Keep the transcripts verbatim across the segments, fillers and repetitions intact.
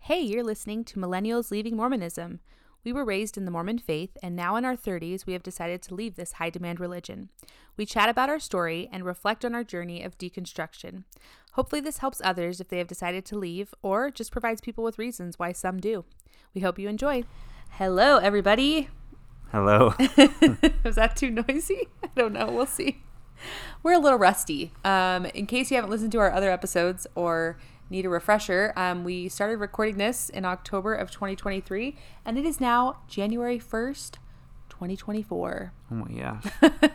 Hey, you're listening to Millennials Leaving Mormonism. We were raised in the Mormon faith, and now in our thirties, we have decided to leave this high-demand religion. We chat about our story and reflect on our journey of deconstruction. Hopefully this helps others if they have decided to leave, or just provides people with reasons why some do. We hope you enjoy. Hello, everybody. Hello. Was that too noisy? I don't know. We'll see. We're a little rusty. Um, in case you haven't listened to our other episodes or need a refresher, um, we started recording this in October of twenty twenty-three, and it is now January first, twenty twenty-four. Oh my gosh.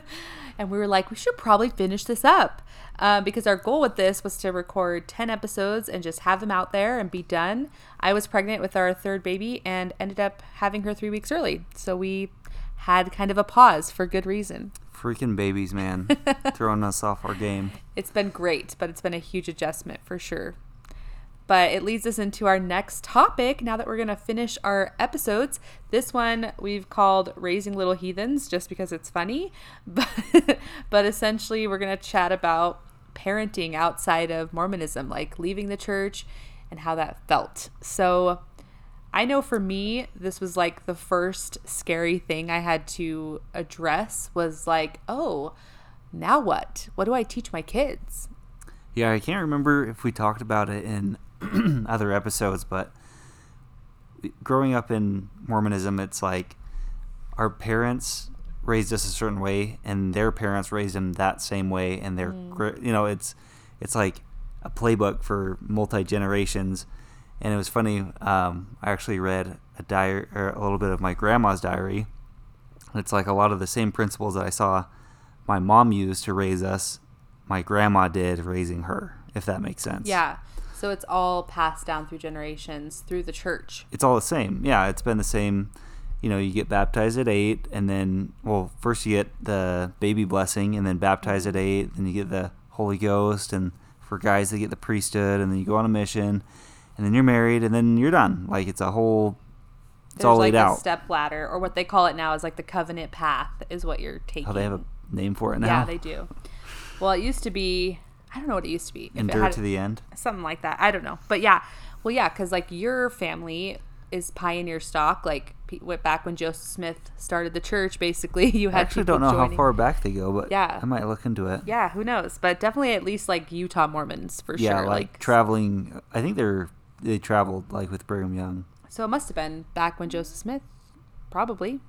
And we were like, we should probably finish this up, uh, because our goal with this was to record ten episodes and just have them out there and be done. I was pregnant with our third baby and ended up having her three weeks early, so we had kind of a pause for good reason. Freaking babies, man. Throwing us off our game. It's been great, but it's been a huge adjustment for sure. But it leads us into our next topic now that we're going to finish our episodes. This one we've called Raising Little Heathens just because it's funny. But, but essentially we're going to chat about parenting outside of Mormonism, like leaving the church and how that felt. So I know for me, this was like the first scary thing I had to address was like, oh, now what? What do I teach my kids? Yeah, I can't remember if we talked about it in other episodes, but growing up in Mormonism, it's like our parents raised us a certain way and their parents raised them that same way, and they're mm. you know it's it's like a playbook for multi-generations. And it was funny, um I actually read a diary, or a little bit of my grandma's diary. It's like a lot of the same principles that I saw my mom used to raise us, my grandma did raising her, if that makes sense. Yeah. So it's all passed down through generations, through the church. It's all the same. Yeah, it's been the same. You know, you get baptized at eight, and then, well, first you get the baby blessing, and then baptized at eight, then you get the Holy Ghost, and for guys they get the priesthood, and then you go on a mission, and then you're married, and then you're done. Like, it's a whole, it's There's all like laid out. There's like a step ladder, or what they call it now is like the covenant path is what you're taking. Oh, they have a name for it now? Yeah, they do. Well, it used to be... I don't know what it used to be. Endure had, to the end? Something like that. I don't know. But yeah. Well, yeah, because like your family is pioneer stock. Like back when Joseph Smith started the church, basically, you had I actually don't know joining. How far back they go, but yeah. I might look into it. Yeah, who knows? But definitely at least like Utah Mormons for yeah, sure. Yeah, like, like traveling. I think they're they traveled like with Brigham Young. So it must have been back when Joseph Smith, probably.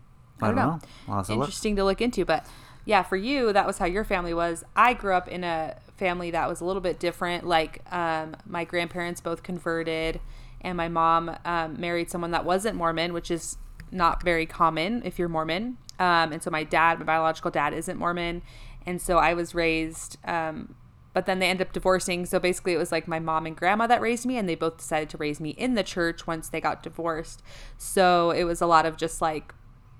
I don't, I don't know. know. Interesting look. to look into, but... Yeah, for you, that was how your family was. I grew up in a family that was a little bit different. Like, um, my grandparents both converted, and my mom um, married someone that wasn't Mormon, which is not very common if you're Mormon. Um, and so my dad, my biological dad, isn't Mormon. And so I was raised, um, but then they ended up divorcing. So basically it was like my mom and grandma that raised me, and they both decided to raise me in the church once they got divorced. So it was a lot of just like,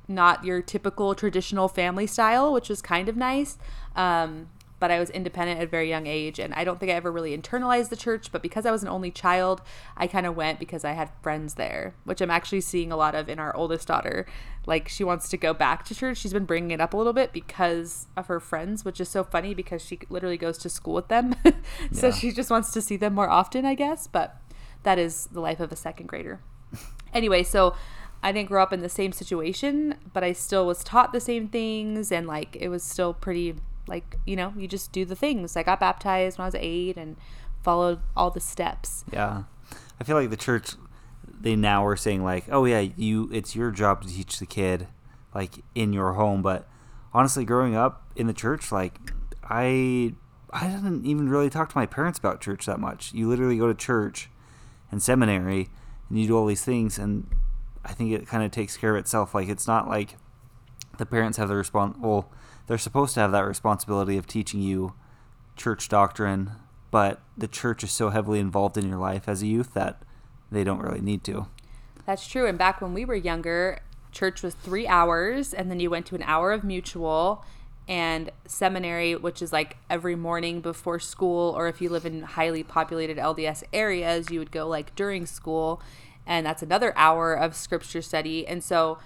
not your typical traditional family style, which was kind of nice. Um, but I was independent at a very young age, and I don't think I ever really internalized the church, but because I was an only child, I kind of went because I had friends there, which I'm actually seeing a lot of in our oldest daughter. Like, she wants to go back to church. She's been bringing it up a little bit because of her friends, which is so funny because she literally goes to school with them. So yeah. She just wants to see them more often, I guess, but that is the life of a second grader. Anyway, so... I didn't grow up in the same situation, but I still was taught the same things, and like it was still pretty like, you know, you just do the things. I got baptized when I was eight and followed all the steps. Yeah. I feel like the church, they now are saying like, oh yeah, you it's your job to teach the kid like in your home. But honestly, growing up in the church, like I I didn't even really talk to my parents about church that much. You literally go to church and seminary and you do all these things, and I think it kind of takes care of itself. Like, it's not like the parents have the respons- well, they're supposed to have that responsibility of teaching you church doctrine, but the church is so heavily involved in your life as a youth that they don't really need to. That's true. And back when we were younger, church was three hours, and then you went to an hour of mutual and seminary, which is like every morning before school, or if you live in highly populated L D S areas, you would go like during school. And that's another hour of scripture study. And so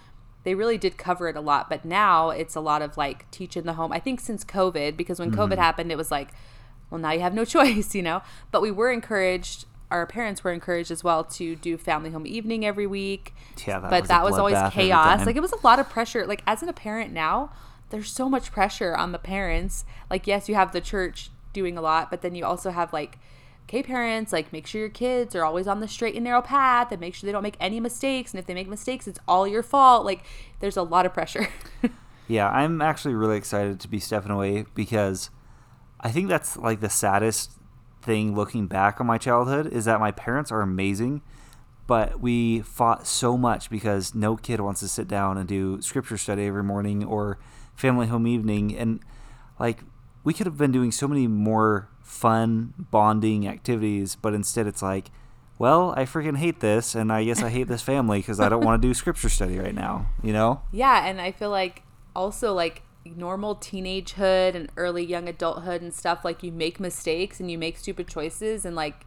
they really did cover it a lot. But now it's a lot of like teach in the home. I think since COVID, because when mm-hmm. COVID happened, it was like, well, now you have no choice, you know, but we were encouraged. Our parents were encouraged as well to do family home evening every week. Yeah, that but was that was always chaos. Like it was a lot of pressure. Like as an a parent now, there's so much pressure on the parents. Like, yes, you have the church doing a lot, but then you also have like, okay, parents, like make sure your kids are always on the straight and narrow path and make sure they don't make any mistakes. And if they make mistakes, it's all your fault. Like there's a lot of pressure. Yeah, I'm actually really excited to be stepping away because I think that's like the saddest thing looking back on my childhood is that my parents are amazing, but we fought so much because no kid wants to sit down and do scripture study every morning or family home evening. And like we could have been doing so many more fun bonding activities, but instead it's like, well, I freaking hate this, and I guess I hate this family because I don't want to do scripture study right now, you know? Yeah, and I feel like also like normal teenagehood and early young adulthood and stuff, like you make mistakes and you make stupid choices, and like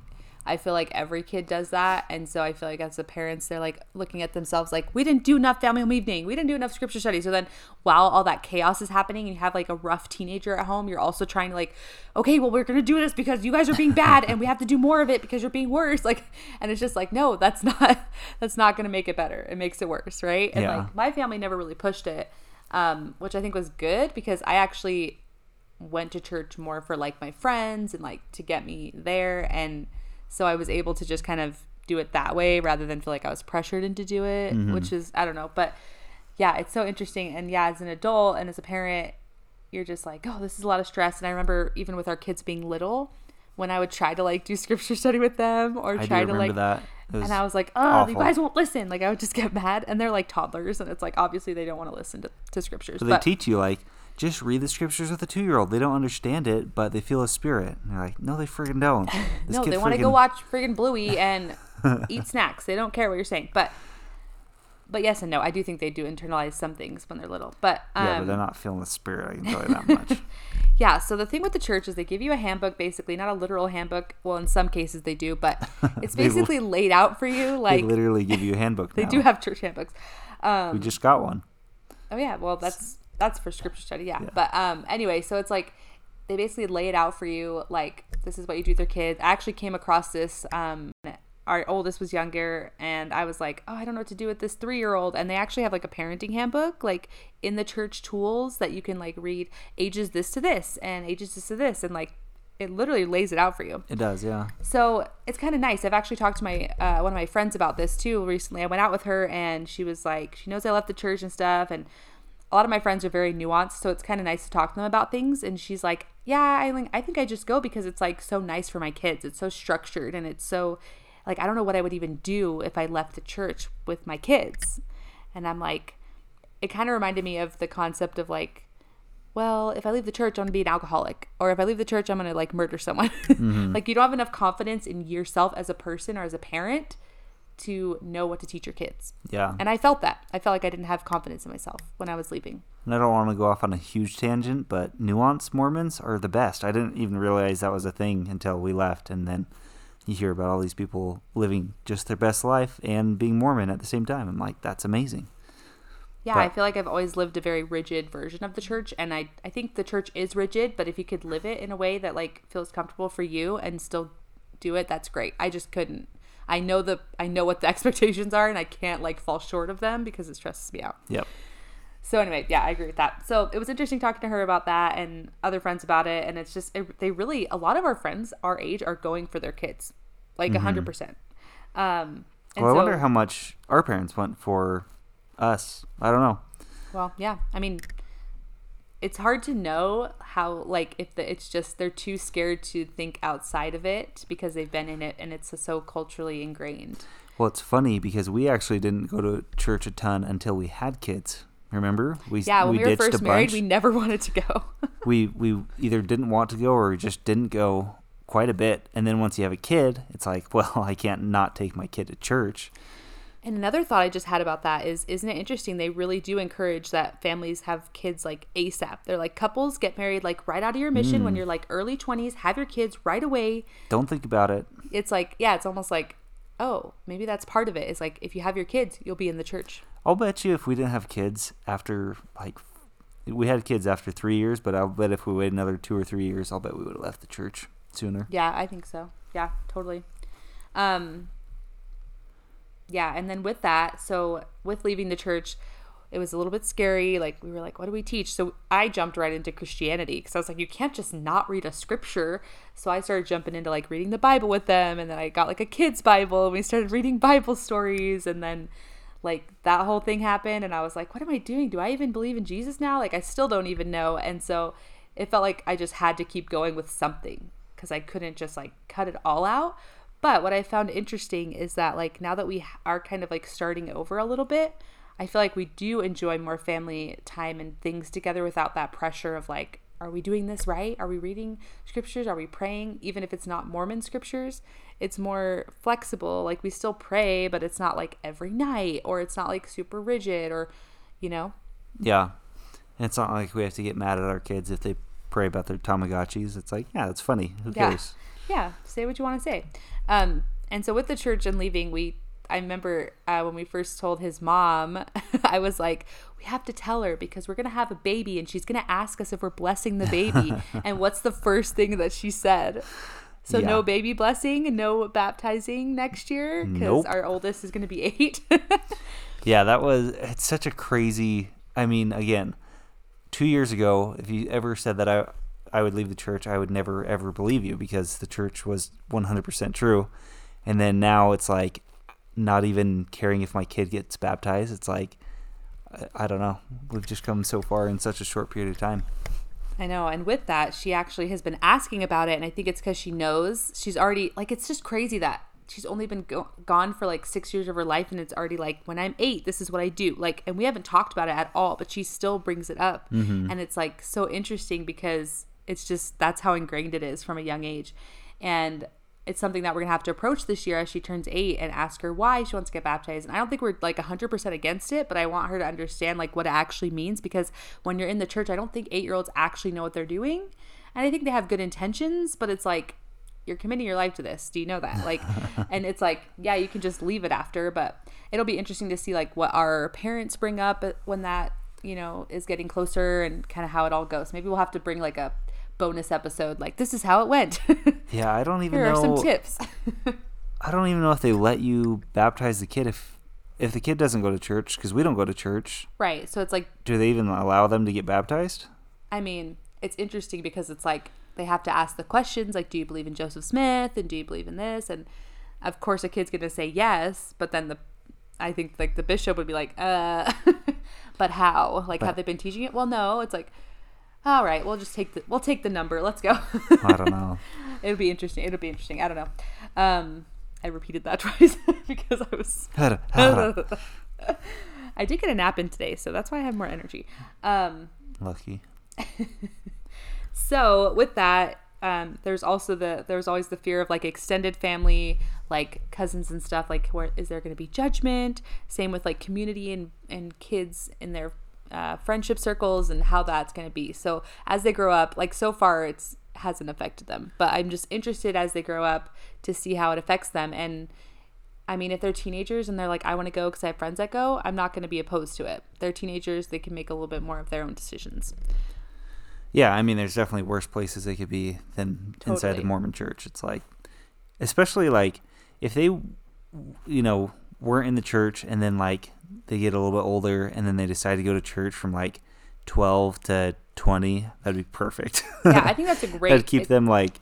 I feel like every kid does that. And so I feel like as the parents, they're like looking at themselves like, we didn't do enough family home evening, we didn't do enough scripture study. So then while all that chaos is happening and you have like a rough teenager at home, you're also trying to like, okay, well, we're gonna do this because you guys are being bad and we have to do more of it because you're being worse. Like, and it's just like, no, that's not that's not gonna make it better, it makes it worse, right? And yeah. Like my family never really pushed it. Um, which I think was good because I actually went to church more for like my friends and like to get me there. And so I was able to just kind of do it that way rather than feel like I was pressured into do it, mm-hmm. which is, I don't know. But yeah, it's so interesting. And yeah, as an adult and as a parent, you're just like, oh, this is a lot of stress. And I remember even with our kids being little, when I would try to like do scripture study with them or I try to like, that. And I was like, oh, awful. You guys won't listen. Like I would just get mad. And they're like toddlers. And it's like, obviously they don't want to listen to, to scriptures. So but they teach you like, just read the scriptures with a two-year-old. They don't understand it, but they feel a spirit. And they're like, no, they friggin' don't. This no, they want to friggin- go watch friggin' Bluey and eat snacks. They don't care what you're saying. But, but yes and no, I do think they do internalize some things when they're little. But um, yeah, but they're not feeling the spirit. I can tell you that much. Yeah, so the thing with the church is they give you a handbook, basically, not a literal handbook. Well, in some cases they do, but it's basically li- laid out for you. Like they literally give you a handbook. They now. do have church handbooks. Um, we just got one. Oh yeah, well that's that's for scripture study, yeah. yeah. But um, anyway, so it's like they basically lay it out for you. Like this is what you do with your kids. I actually came across this. Um, our oldest was younger, and I was like, oh, I don't know what to do with this three-year-old. And they actually have like a parenting handbook, like in the church tools that you can like read ages this to this and ages this to this. And like, it literally lays it out for you. It does. Yeah. So it's kind of nice. I've actually talked to my, uh, one of my friends about this too. Recently I went out with her and she was like, she knows I left the church and stuff. And a lot of my friends are very nuanced. So it's kind of nice to talk to them about things. And she's like, yeah, I think, I think I just go because it's like so nice for my kids. It's so structured and it's so, like, I don't know what I would even do if I left the church with my kids. And I'm like, it kind of reminded me of the concept of like, well, if I leave the church, I'm going to be an alcoholic. Or if I leave the church, I'm going to like murder someone. Mm-hmm. Like you don't have enough confidence in yourself as a person or as a parent to know what to teach your kids. Yeah. And I felt that. I felt like I didn't have confidence in myself when I was leaving. And I don't want to go off on a huge tangent, but nuanced Mormons are the best. I didn't even realize that was a thing until we left. And then you hear about all these people living just their best life and being Mormon at the same time. I'm like, that's amazing. Yeah, but I feel like I've always lived a very rigid version of the church. And I, I think the church is rigid, but if you could live it in a way that like feels comfortable for you and still do it, that's great. I just couldn't. I know the I know what the expectations are and I can't like fall short of them because it stresses me out. Yep. So anyway, yeah, I agree with that. So it was interesting talking to her about that and other friends about it. And it's just, it, they really, a lot of our friends our age are going for their kids, like mm-hmm. one hundred percent. Um, and well, I so, wonder how much our parents went for us. I don't know. Well, yeah. I mean, it's hard to know how, like, if the, it's just they're too scared to think outside of it because they've been in it and it's so culturally ingrained. Well, it's funny because we actually didn't go to church a ton until we had kids. Remember? We, yeah, when we, we were first married, we never wanted to go. we we either didn't want to go or just didn't go quite a bit. And then once you have a kid, it's like, well, I can't not take my kid to church. And another thought I just had about that is, isn't it interesting? They really do encourage that families have kids like ASAP. They're like, couples get married like right out of your mission mm. when you're like early twenties, have your kids right away. Don't think about it. It's like, yeah, it's almost like oh, maybe that's part of it. Is like, if you have your kids, you'll be in the church. I'll bet you if we didn't have kids after, like, we had kids after three years, but I'll bet if we waited another two or three years, I'll bet we would have left the church sooner. Yeah, I think so. Yeah, totally. Um, yeah, and then with that, so with leaving the church, it was a little bit scary. Like, we were like, what do we teach? So I jumped right into Christianity because I was like, you can't just not read a scripture. So I started jumping into, like, reading the Bible with them. And then I got, like, a kid's Bible, and we started reading Bible stories. And then, like, that whole thing happened. And I was like, what am I doing? Do I even believe in Jesus now? Like, I still don't even know. And so it felt like I just had to keep going with something because I couldn't just, like, cut it all out. But what I found interesting is that, like, now that we are kind of, like, starting over a little bit, I feel like we do enjoy more family time and things together without that pressure of, like, are we doing this right? Are we reading scriptures? Are we praying? Even if it's not Mormon scriptures, it's more flexible. Like, we still pray, but it's not like every night, or it's not like super rigid, or, you know? Yeah. And it's not like we have to get mad at our kids if they pray about their Tamagotchis. It's like, yeah, it's funny. Who yeah. cares? Yeah. Say what you want to say. Um, and so with the church and leaving, we... I remember uh, when we first told his mom, I was like, we have to tell her because we're going to have a baby and she's going to ask us if we're blessing the baby. And what's the first thing that she said? So yeah. No baby blessing, no baptizing next year because nope. Our oldest is going to be eight. Yeah, that was, it's such a crazy, I mean, again, two years ago, if you ever said that I, I would leave the church, I would never, ever believe you because the church was one hundred percent true. And then now it's like, not even caring if my kid gets baptized. It's like, I, I don't know. We've just come so far in such a short period of time. I know. And with that, she actually has been asking about it. And I think it's because she knows she's already, like, it's just crazy that she's only been go- gone for like six years of her life. And it's already like, when I'm eight, this is what I do. Like, and we haven't talked about it at all, but she still brings it up. Mm-hmm. And it's like so interesting because it's just, that's how ingrained it is from a young age. And it's something that we're going to have to approach this year as she turns eight and ask her why she wants to get baptized. And I don't think we're like one hundred percent against it, but I want her to understand like what it actually means, because when you're in the church, I don't think eight-year-olds actually know what they're doing. And I think they have good intentions, but it's like, you're committing your life to this. Do you know that? Like, and it's like, yeah, you can just leave it after, but it'll be interesting to see like what our parents bring up when that, you know, is getting closer and kind of how it all goes. Maybe we'll have to bring like a bonus episode, like, this is how it went. Yeah, I don't even Here know. Here are some tips. I don't even know if they let you baptize the kid if if the kid doesn't go to church, because we don't go to church. Right. So it's like, do they even allow them to get baptized? I mean, it's interesting because it's like they have to ask the questions, like, do you believe in Joseph Smith, and do you believe in this? And of course, a kid's gonna say yes, but then the I think like the bishop would be like, uh, but how? Like, but, have they been teaching it? Well, no. It's like, all right, we'll just take the we'll take the number. Let's go. I don't know. It'll be interesting. It'll be interesting. I don't know. Um, I repeated that twice because I was. I did get a nap in today, so that's why I have more energy. Um, Lucky. So with that, um, there's also the there's always the fear of like extended family, like cousins and stuff. Like, where is there going to be judgment? Same with like community and and kids in their Uh, friendship circles and how that's going to be. So as they grow up, like, so far it's hasn't affected them, but I'm just interested as they grow up to see how it affects them. And I mean, if they're teenagers and they're like, I want to go because I have friends that go, I'm not going to be opposed to it. They're teenagers, they can make a little bit more of their own decisions. Yeah, I mean, there's definitely worse places they could be than totally. Inside the Mormon church. It's like, especially like if they, you know, weren't in the church and then like they get a little bit older and then they decide to go to church from like twelve to twenty, that'd be perfect. Yeah, I think that's a great that'd keep it, them like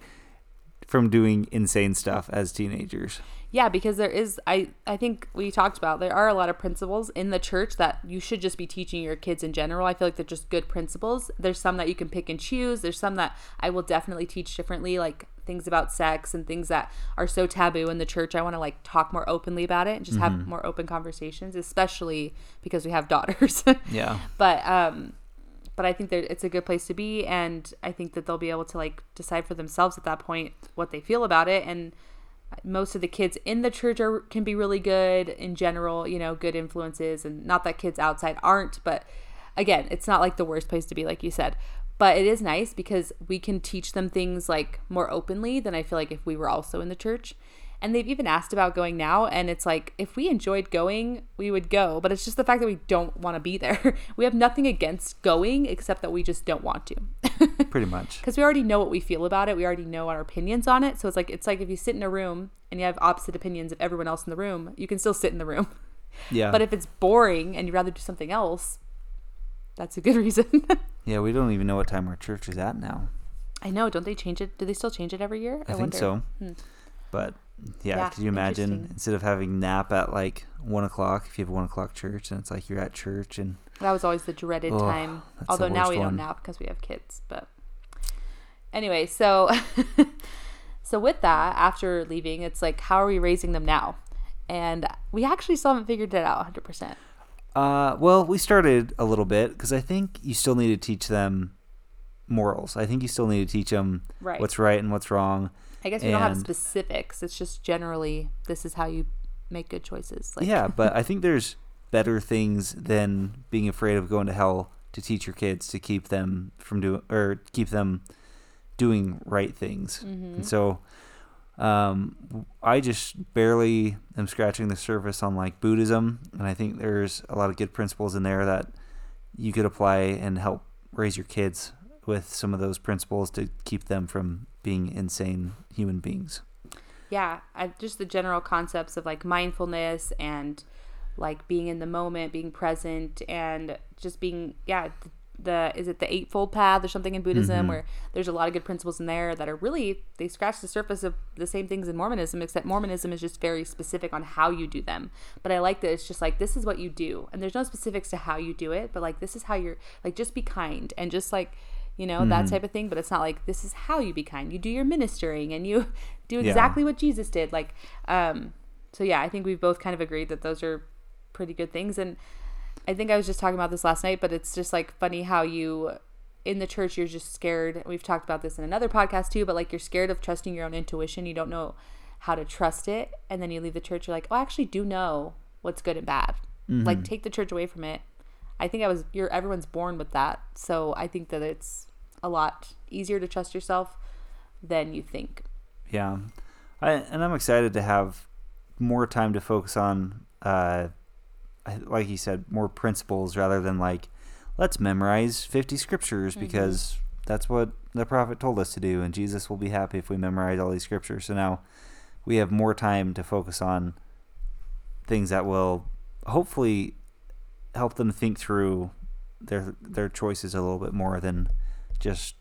from doing insane stuff as teenagers. Yeah, because there is I, I think we talked about, there are a lot of principles in the church that you should just be teaching your kids in general. I feel like they're just good principles. There's some that you can pick and choose. There's some that I will definitely teach differently, like things about sex and things that are so taboo in the church. I want to like talk more openly about it and just mm-hmm. have more open conversations, especially because we have daughters. Yeah. But, um, but I think that it's a good place to be. And I think that they'll be able to like decide for themselves at that point what they feel about it. And most of the kids in the church are, can be really good in general, you know, good influences, and not that kids outside aren't, but again, it's not like the worst place to be, like you said. But it is nice because we can teach them things like more openly than I feel like if we were also in the church. And they've even asked about going now. And it's like, if we enjoyed going, we would go. But it's just the fact that we don't want to be there. We have nothing against going except that we just don't want to. Pretty much. Because we already know what we feel about it. We already know our opinions on it. So it's like, it's like if you sit in a room and you have opposite opinions of everyone else in the room, you can still sit in the room. Yeah. But if it's boring and you'd rather do something else, that's a good reason. Yeah, we don't even know what time our church is at now. I know. Don't they change it? Do they still change it every year? I, I think wonder. so. Hmm. But... Yeah, yeah, could you imagine instead of having nap at like one o'clock, if you have one o'clock church and it's like you're at church and that was always the dreaded oh, time. Although now we one. don't nap because we have kids. But anyway, so so with that, after leaving, it's like how are we raising them now? And we actually still haven't figured it out one hundred percent. Uh, well, we started a little bit because I think you still need to teach them morals. I think you still need to teach them right. what's right and what's wrong. I guess we and, don't have specifics. It's just generally this is how you make good choices. Like. Yeah, but I think there's better things than being afraid of going to hell to teach your kids to keep them from doing or keep them doing right things. Mm-hmm. And so um, I just barely am scratching the surface on like Buddhism, and I think there's a lot of good principles in there that you could apply and help raise your kids with some of those principles to keep them from being insane human beings. Yeah, I, just the general concepts of like mindfulness and like being in the moment, being present, and just being yeah the, the is it the eightfold path or something in Buddhism mm-hmm. where there's a lot of good principles in there that are really they scratch the surface of the same things in Mormonism, except Mormonism is just very specific on how you do them. But I like that it's just like this is what you do, and there's no specifics to how you do it, but like this is how you're like just be kind and just like you know, mm-hmm. that type of thing. But it's not like this is how you be kind. You do your ministering and you do exactly yeah. what Jesus did. Like, um, so yeah, I think we've both kind of agreed that those are pretty good things. And I think I was just talking about this last night, but it's just like funny how you, in the church, you're just scared. We've talked about this in another podcast too, but like you're scared of trusting your own intuition. You don't know how to trust it. And then you leave the church. You're like, oh, I actually do know what's good and bad. Mm-hmm. Like take the church away from it. I think I was, you're, everyone's born with that. So I think that it's a lot easier to trust yourself than you think. Yeah. I, and I'm excited to have more time to focus on, uh, like you said, more principles rather than like, let's memorize fifty scriptures mm-hmm. because that's what the prophet told us to do. And Jesus will be happy if we memorize all these scriptures. So now we have more time to focus on things that will hopefully help them think through their their choices a little bit more than just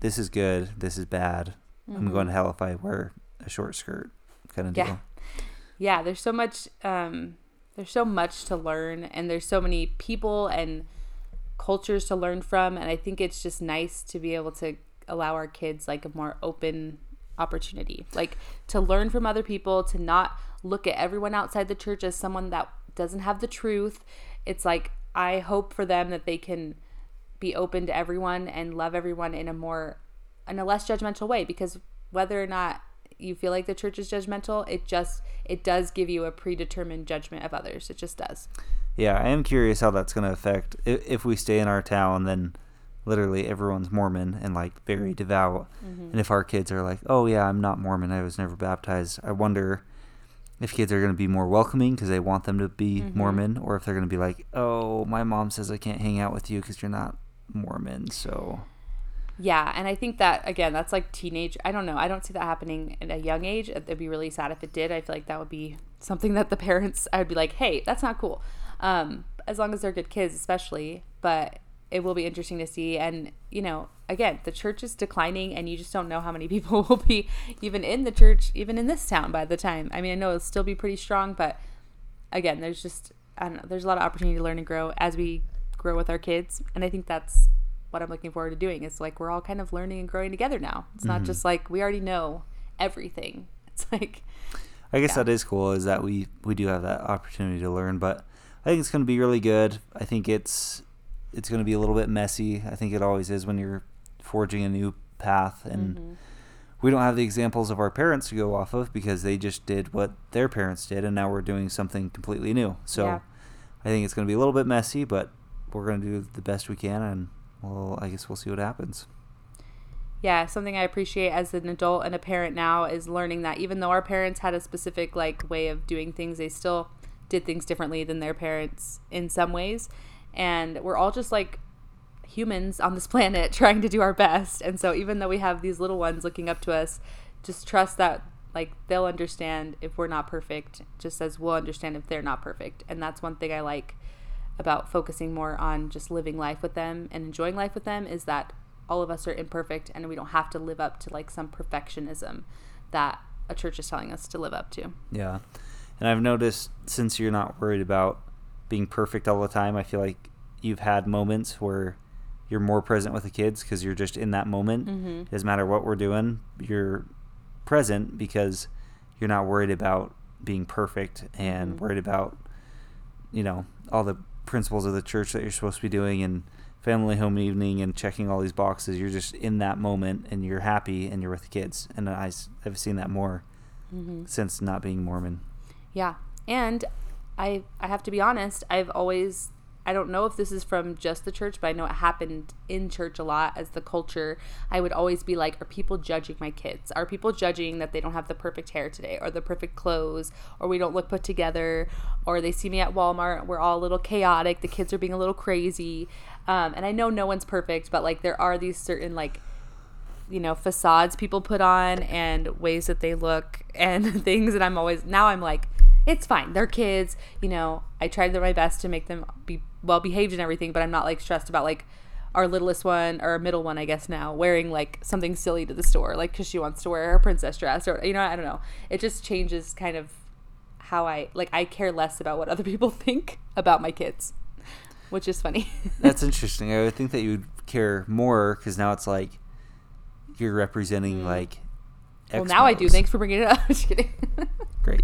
this is good, this is bad. Mm-hmm. I'm going to hell if I wear a short skirt kind of yeah. deal. Yeah, there's so much um, there's so much to learn and there's so many people and cultures to learn from, and I think it's just nice to be able to allow our kids like a more open opportunity. Like to learn from other people, to not look at everyone outside the church as someone that doesn't have the truth. It's like I hope for them that they can be open to everyone and love everyone in a more, in a less judgmental way. Because whether or not you feel like the church is judgmental, it just it does give you a predetermined judgment of others. It just does. Yeah, I am curious how that's going to affect if we stay in our town. Then literally everyone's Mormon and like very devout. Mm-hmm. And if our kids are like, oh yeah, I'm not Mormon, I was never baptized. I wonder if kids are going to be more welcoming because they want them to be mm-hmm. Mormon, or if they're going to be like, oh, my mom says I can't hang out with you because you're not Mormon. So, yeah. And I think that, again, that's like teenage. I don't know. I don't see that happening at a young age. It'd be really sad if it did. I feel like that would be something that the parents, I would be like, hey, that's not cool. Um, as long as they're good kids, especially. But it will be interesting to see. And, you know, again, the church is declining and you just don't know how many people will be even in the church, even in this town by the time. I mean, I know it'll still be pretty strong, but again, there's just, I don't know, there's a lot of opportunity to learn and grow as we grow with our kids. And I think that's what I'm looking forward to doing. It's like we're all kind of learning and growing together now. It's mm-hmm. not just like we already know everything. It's like, I guess yeah. that is cool is that we, we do have that opportunity to learn, but I think it's going to be really good. I think it's, it's going to be a little bit messy. I think it always is when you're forging a new path. And mm-hmm. we don't have the examples of our parents to go off of because they just did what their parents did. And now we're doing something completely new. So yeah. I think it's going to be a little bit messy, but we're going to do the best we can. And we'll, I guess we'll see what happens. Yeah, something I appreciate as an adult and a parent now is learning that even though our parents had a specific like way of doing things, they still did things differently than their parents in some ways. And we're all just like humans on this planet trying to do our best. And so even though we have these little ones looking up to us, just trust that like they'll understand if we're not perfect, just as we'll understand if they're not perfect. And that's one thing I like about focusing more on just living life with them and enjoying life with them, is that all of us are imperfect and we don't have to live up to like some perfectionism that a church is telling us to live up to. Yeah. And I've noticed, since you're not worried about being perfect all the time, I feel like you've had moments where you're more present with the kids because you're just in that moment. Mm-hmm. It doesn't matter what we're doing. You're present because you're not worried about being perfect and mm-hmm. worried about, you know, all the principles of the church that you're supposed to be doing and family home evening and checking all these boxes. You're just in that moment and you're happy and you're with the kids. And I, I've seen that more mm-hmm. since not being Mormon. Yeah. And I I have to be honest, I've always, I don't know if this is from just the church, but I know it happened in church a lot as the culture. I would always be like, are people judging my kids? Are people judging that they don't have the perfect hair today or the perfect clothes, or we don't look put together, or they see me at Walmart, we're all a little chaotic, the kids are being a little crazy. Um, and I know no one's perfect, but like there are these certain like, you know, facades people put on and ways that they look and things that I'm always, now I'm like, it's fine. They're kids. You know, I tried my best to make them be well behaved and everything, but I'm not like stressed about like our littlest one or our middle one, I guess now, wearing like something silly to the store, like because she wants to wear her princess dress or, you know, I don't know. It just changes kind of how I like, I care less about what other people think about my kids, which is funny. That's interesting. I would think that you would care more because now it's like you're representing mm. like X well, now models. I do. Thanks for bringing it up. Just kidding. Great.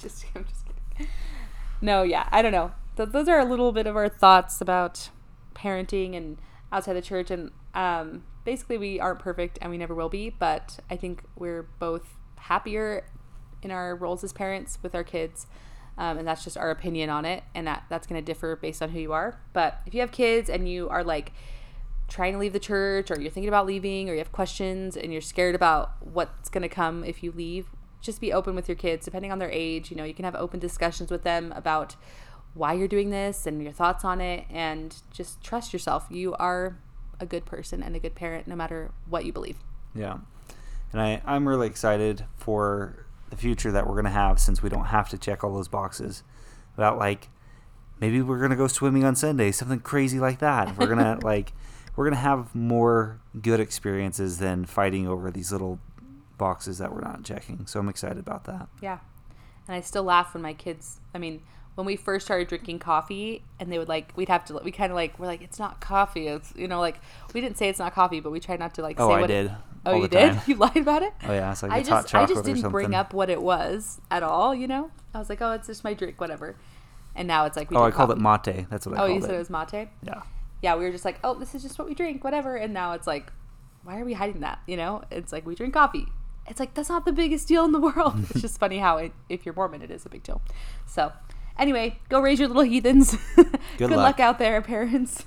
Just, I'm just kidding. No, yeah, I don't know. Th- those are a little bit of our thoughts about parenting and outside the church. And um, basically, we aren't perfect and we never will be. But I think we're both happier in our roles as parents with our kids. Um, and that's just our opinion on it. And that, that's going to differ based on who you are. But if you have kids and you are like trying to leave the church, or you're thinking about leaving, or you have questions and you're scared about what's going to come if you leave, just be open with your kids, depending on their age. You know, you can have open discussions with them about why you're doing this and your thoughts on it, and just trust yourself. You are a good person and a good parent no matter what you believe. Yeah. And I, I'm really excited for the future that we're going to have, since we don't have to check all those boxes about like, maybe we're going to go swimming on Sunday, something crazy like that. We're going to like, we're going to have more good experiences than fighting over these little boxes that we're not checking. So I'm excited about that. Yeah. And I still laugh when my kids, I mean, when we first started drinking coffee and they would like, we'd have to, we kind of like, we're like, it's not coffee. It's, you know, like we didn't say it's not coffee, but we tried not to like oh, say I what did. It, oh, all you did? Time. You lied about it? Oh yeah. It's like I it's just, hot chocolate I just didn't bring up what it was at all. You know, I was like, oh, it's just my drink, whatever. And now it's like, we oh, I called coffee. It mate. That's what I oh, called it. Oh, you said it was mate? Yeah. Yeah. We were just like, oh, this is just what we drink, whatever. And now it's like, why are we hiding that? You know, it's like, we drink coffee. It's like, that's not the biggest deal in the world. It's just funny how it, if you're Mormon, it is a big deal. So anyway, go raise your little heathens. Good, Good luck. luck out there, parents.